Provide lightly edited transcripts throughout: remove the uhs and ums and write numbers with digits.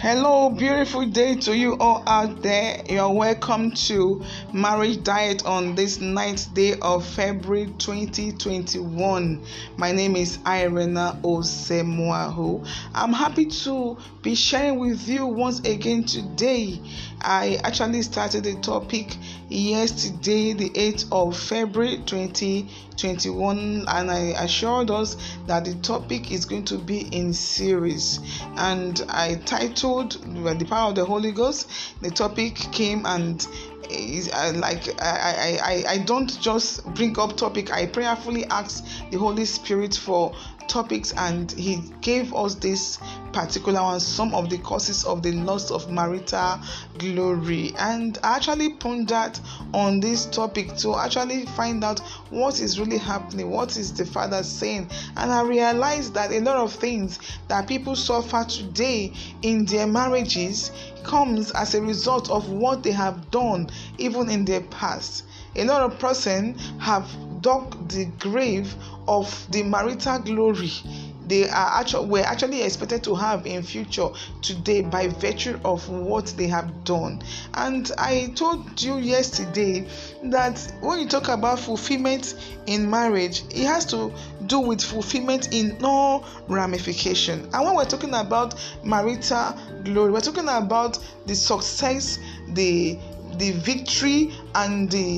Hello, beautiful day to you all out there. You're welcome to Marriage Diet on this 9th day of February 2021. My name is Irena Osemuahu. I'm happy to be sharing with you once again today. I actually started the topic yesterday, the 8th of February 2021, and I assured us that the topic is going to be in series, and I titled "The Power of the Holy Ghost." The topic came and is like I don't just bring up topic. I prayerfully ask the Holy Spirit for topics, and He gave us this particular one, some of the causes of the loss of marital glory. And I actually pondered on this topic to actually find out what is really happening, what is the Father saying. And I realized that a lot of things that people suffer today in their marriages comes as a result of what they have done even in their past. A lot of person have dug the grave of the marital glory they were actually expected to have in future today by virtue of what they have done. And I told you yesterday that when you talk about fulfillment in marriage, it has to do with fulfillment in all ramification. And when we're talking about marital glory, we're talking about the success, the victory, and the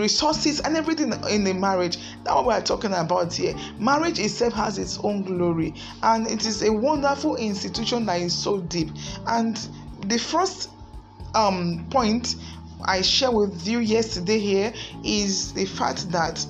resources and everything in the marriage. That's what we're talking about here. Marriage itself has its own glory, and it is a wonderful institution that is so deep. And the first point I shared with you yesterday here is the fact that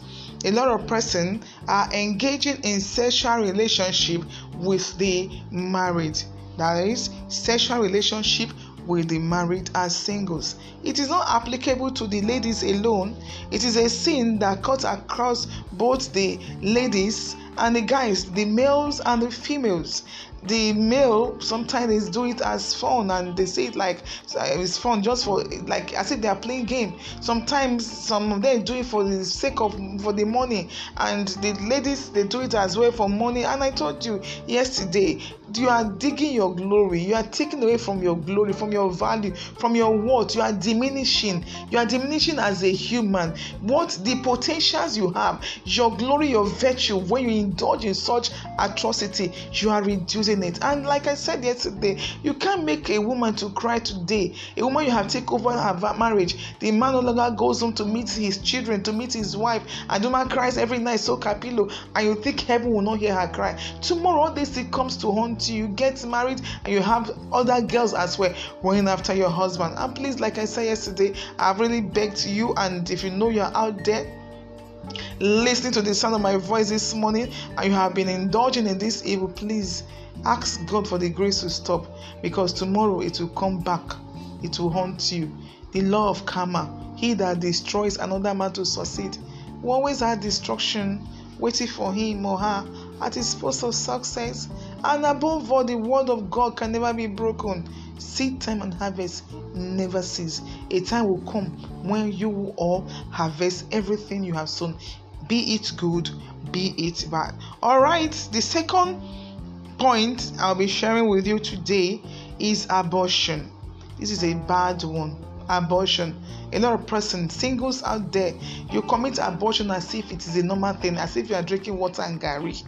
a lot of persons are engaging in sexual relationship with the married. That is, sexual relationship with the married as singles. It is not applicable to the ladies alone. It is a sin that cuts across both the ladies and the guys, the males and the females. The male sometimes do it as fun, and they say it like it's fun, just for like as if they are playing game. Sometimes some of them do it for the sake of for the money, and the ladies, they do it as well for money. And I told you yesterday, you are digging your glory, you are taking away from your glory, from your value, from your worth. You are diminishing. You are diminishing as a human. What the potentials you have, your glory, your virtue. When you indulge in such atrocity, you are reducing it. And like I said yesterday, you can't make a woman to cry today. A woman, you have taken over her marriage. The man no longer goes home to meet his children, to meet his wife, and the woman cries every night, so capillo, and you think heaven will not hear her cry. Tomorrow this thing comes to haunt you. You get married and you have other girls as well running after your husband. And please, like I said yesterday, I've really begged you, and if you know you're out there listening to the sound of my voice this morning and you have been indulging in this evil, please ask God for the grace to stop, because tomorrow it will come back. It will haunt you. The law of karma, he that destroys another man to succeed, we always had destruction waiting for him or her at his post of success. And above all, the word of God can never be broken. Seed time and harvest never cease. A time will come when you will all harvest everything you have sown, be it good, be it bad. All right, the second point I'll be sharing with you today is abortion. This is a bad one. Abortion. A lot of persons, singles out there, you commit abortion as if it is a normal thing, as if you are drinking water and garri.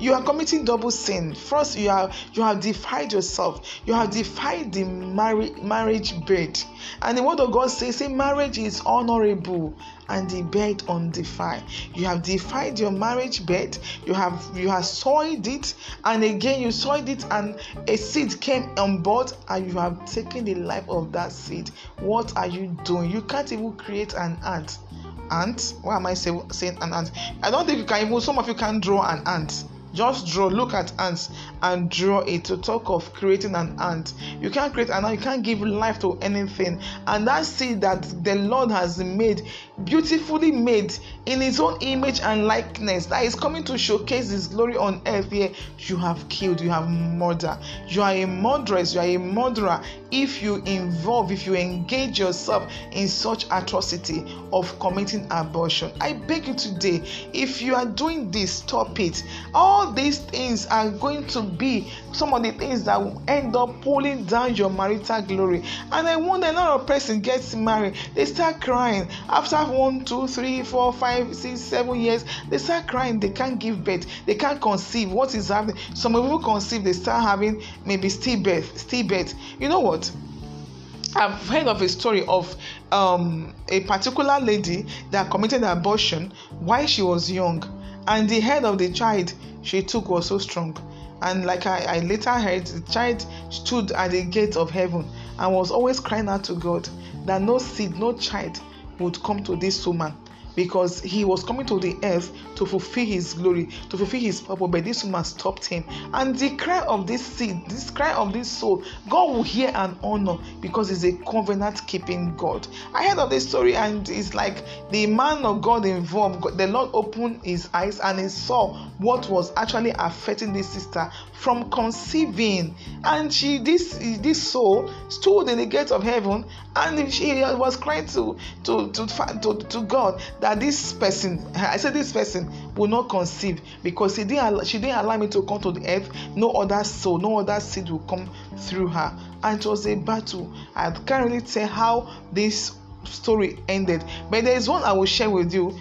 You are committing double sin. First, you have defied yourself. You have defied the marriage bed. And the word of God says, marriage is honorable and the bed undefiled. You have defied your marriage bed. You have soiled it, and again you soiled it, and a seed came on board, and you have taken the life of that seed. What are you doing? You can't even create an ant. Ant? Why am I saying an ant? I don't think you can even. Some of you can draw an ant. Just draw. Look at ants and draw it. To talk of creating an ant, you can't create an ant. You can't give life to anything. And that seed that the Lord has made beautifully made in his own image and likeness, that is coming to showcase his glory on earth. Here you have killed, you have murdered, you are a murderess, you are a murderer if you involve, if you engage yourself in such atrocity of committing abortion. I beg you today, if you are doing this, stop it. All these things are going to be some of the things that will end up pulling down your marital glory. And I wonder, a lot of person gets married, they start crying after 1, 2, 3, 4, 5, 6, 7 years, they start crying, they can't give birth, they can't conceive. What is happening? Some people conceive, they start having maybe stillbirth. You know what? I've heard of a story of a particular lady that committed abortion while she was young, and the head of the child she took was so strong, and like I later heard, the child stood at the gate of heaven and was always crying out to God that no seed, no child would come to this woman, because he was coming to the earth to fulfill his glory, to fulfill his purpose. But this woman stopped him, and the cry of this seed, this cry of this soul, God will hear and honor, because he's a covenant keeping God. I heard of this story, and it's like the man of God involved, the Lord opened his eyes and he saw what was actually affecting this sister from conceiving, and she, this soul stood in the gate of heaven, and she was crying to God that this person, I said this person will not conceive, because she didn't allow me to come to the earth. No other soul, no other seed will come through her. And it was a battle. I can't really tell how this story ended, but there is one I will share with you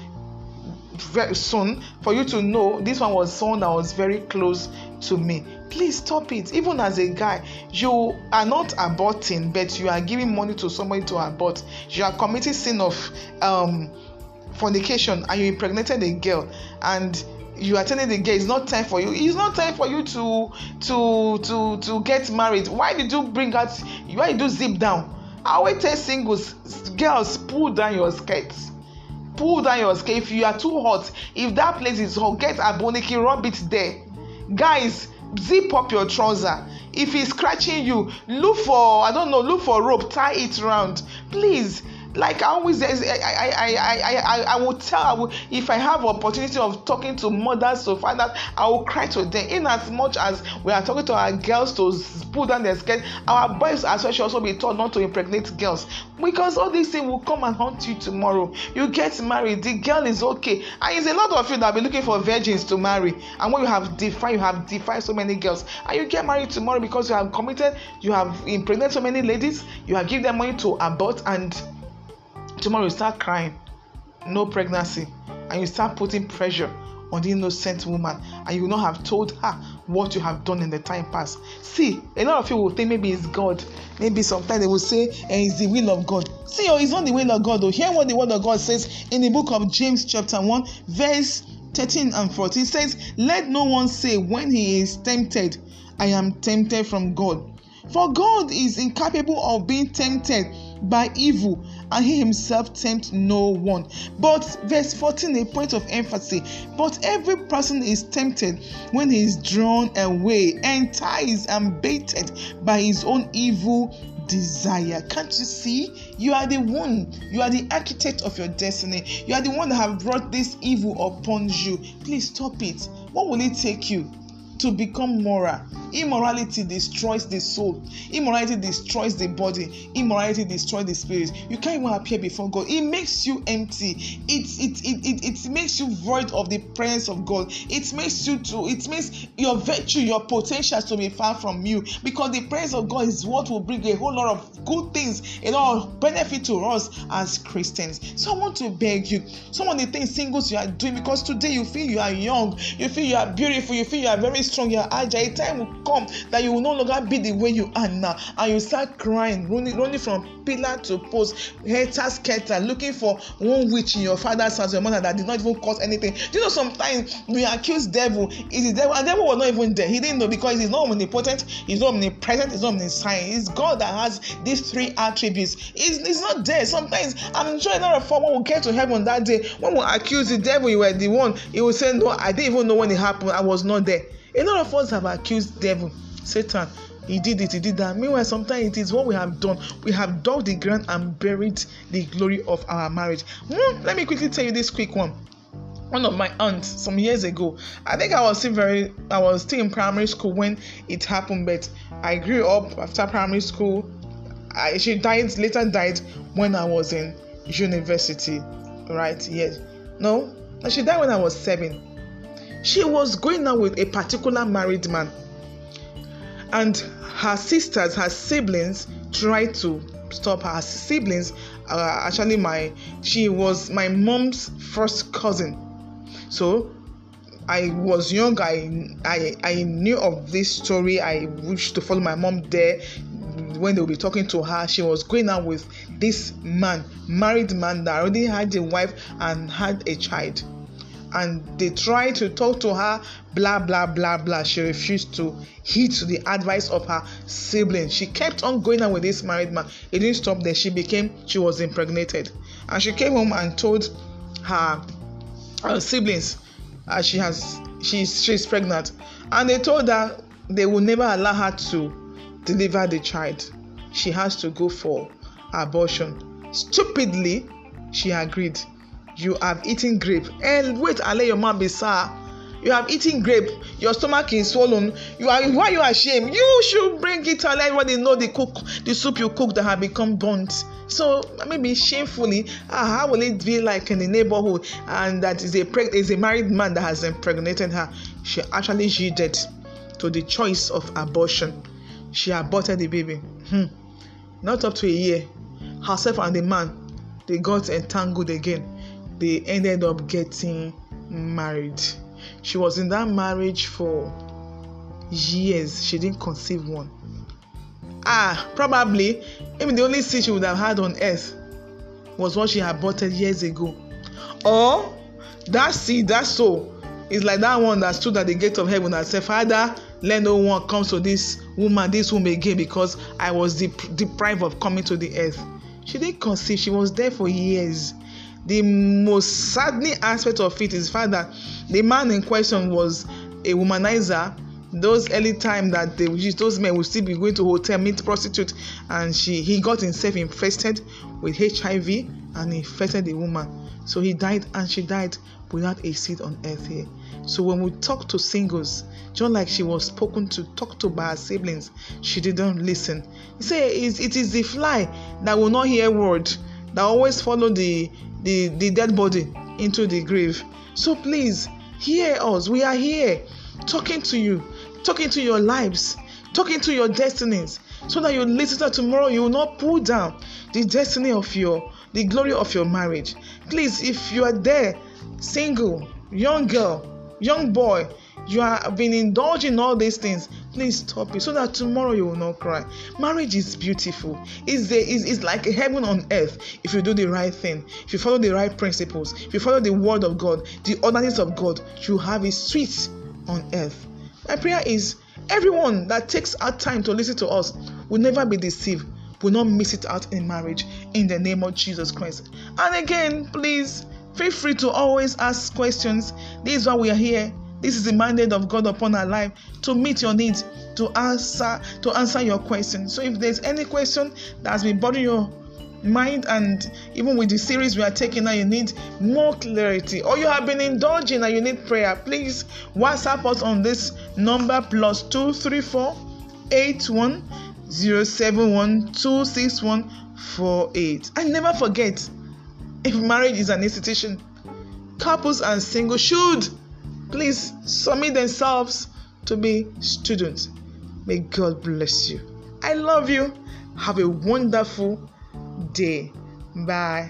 very soon for you to know. This one was someone that was very close to me. Please stop it. Even as a guy, you are not aborting, but you are giving money to somebody to abort. You are committing sin of fornication, and you impregnated a girl, and you are telling the girl it's not time for you. It's not time for you to get married. Why did you bring out? Why did you zip down? I always tell singles, girls, pull down your skirts. Pull down your skirt. If you are too hot, if that place is hot, get aboniki, rub it there. Guys, zip up your trouser. If it's scratching you, look for, I don't know, look for rope, tie it round. Please. Like I always, I will tell, if I have opportunity of talking to mothers, to fathers, I will cry to them. In as much as we are talking to our girls to pull down their skirt, our boys as well should also be taught not to impregnate girls, because all these things will come and haunt you tomorrow. You get married, the girl is okay, and it's a lot of you that will be looking for virgins to marry, and when you have defied so many girls, and you get married tomorrow because you have committed, you have impregnated so many ladies, you have given them money to abort, and tomorrow you start crying, no pregnancy, and you start putting pressure on the innocent woman, and you will not have told her what you have done in the time past. See, a lot of you will think maybe it's God. Maybe sometimes they will say, it's the will of God. See, oh, it's not the will of God. Oh, hear what the word of God says in the book of James chapter 1, verse 13 and 14. It says, let no one say when he is tempted, I am tempted from God. For God is incapable of being tempted by evil, and he himself tempts no one. But verse 14, a point of emphasis. But every person is tempted when he is drawn away, enticed and baited by his own evil desire. Can't you see? You are the one. You are the architect of your destiny. You are the one that have brought this evil upon you. Please stop it. What will it take you to become moral? Immorality destroys the soul. Immorality destroys the body. Immorality destroys the spirit. You can't even appear before God. It makes you empty. It makes you void of the presence of God. It makes you to. It makes your virtue, your potential to be far from you, because the presence of God is what will bring a whole lot of good things, a lot of benefit to us as Christians. So I want to beg you. Some of the things singles you are doing, because today you feel you are young, you feel you are beautiful, you feel you are very strong, you are agile. Time will come that you will no longer be the way you are now, and you start crying, running from pillar to post, helter-skelter, looking for one witch in your father's house, your mother, that did not even cause anything. Do you know sometimes we accuse devil? Is the devil, and devil was not even there. He didn't know, because he's not omnipotent, he's not omnipresent, he's not omniscient. It's God that has these three attributes. It's not there. Sometimes I'm sure another form will get to heaven that day. When we accuse the devil, you were the one. He will say, no, I didn't even know when it happened. I was not there. A lot of us have accused devil, Satan, he did that. Meanwhile, sometimes it is what we have done. We have dug the ground and buried the glory of our marriage. Let me quickly tell you this quick one. One of my aunts, some years ago, I think I was still in primary school when it happened, but I grew up after primary school. She later died when I was in university, right? Yes. No, she died when I was 7. She was going out with a particular married man, and her sisters, her siblings tried to stop her. Her siblings are actually she was my mom's first cousin. So I was young. I knew of this story. I wished to follow my mom there when they would be talking to her. She was going out with this man, married man, that already had a wife and had a child. And they tried to talk to her, blah, blah, blah, blah. She refused to heed to the advice of her sibling. She kept on going on with this married man. It didn't stop there. She was impregnated. And she came home and told her siblings she's pregnant. And they told her they will never allow her to deliver the child. She has to go for abortion. Stupidly, she agreed. You have eaten grape. And wait, I let your mouth be sour. You have eaten grape. Your stomach is swollen. Why are you ashamed? You should bring it and let everybody know the soup you cook that have become burnt. So maybe shamefully, how will it be like in the neighborhood? And that is a married man that has impregnated her. She actually yielded to the choice of abortion. She aborted the baby. Not up to a year. Herself and the man, they got entangled again. They ended up getting married. She was in that marriage for years. She didn't conceive one. Probably even the only seed she would have had on earth was what she aborted years ago. Or that seed, that soul, is like that one that stood at the gate of heaven and said, Father, let no one come to this woman again, because I was deprived of coming to the earth. She didn't conceive. She was there for years. The most saddening aspect of it is the fact that the man in question was a womanizer. Those early time that those men would still be going to hotel, meet prostitute, and he got himself infested with HIV and infected the woman. So he died, and she died without a seed on earth here. So when we talk to singles, just like she was spoken to, talked to by her siblings, she didn't listen. You say it is the fly that will not hear word, that always follow the dead body into the grave. So please hear us. We are here talking to you, talking to your lives, talking to your destinies, so that you listen to tomorrow. You will not pull down the destiny of the glory of your marriage. Please, if you are there, single, young girl, young boy, you have been indulging all these things, please stop it, so that tomorrow you will not cry. Marriage is beautiful. It's like a heaven on earth if you do the right thing, if you follow the right principles, if you follow the word of God, the ordinances of God, you have a sweet on earth. My prayer is everyone that takes out time to listen to us will never be deceived, will not miss it out in marriage, in the name of Jesus Christ. And again, please feel free to always ask questions. This is why we are here. This is the mandate of God upon our life, to meet your needs, to answer your questions. So if there's any question that has been bothering your mind, and even with the series we are taking now, you need more clarity, or you have been indulging and you need prayer, please WhatsApp us on this number, +234 810712614 8. And never forget, if marriage is an institution, couples and singles should please submit themselves to be students. May God bless you. I love you. Have a wonderful day. Bye.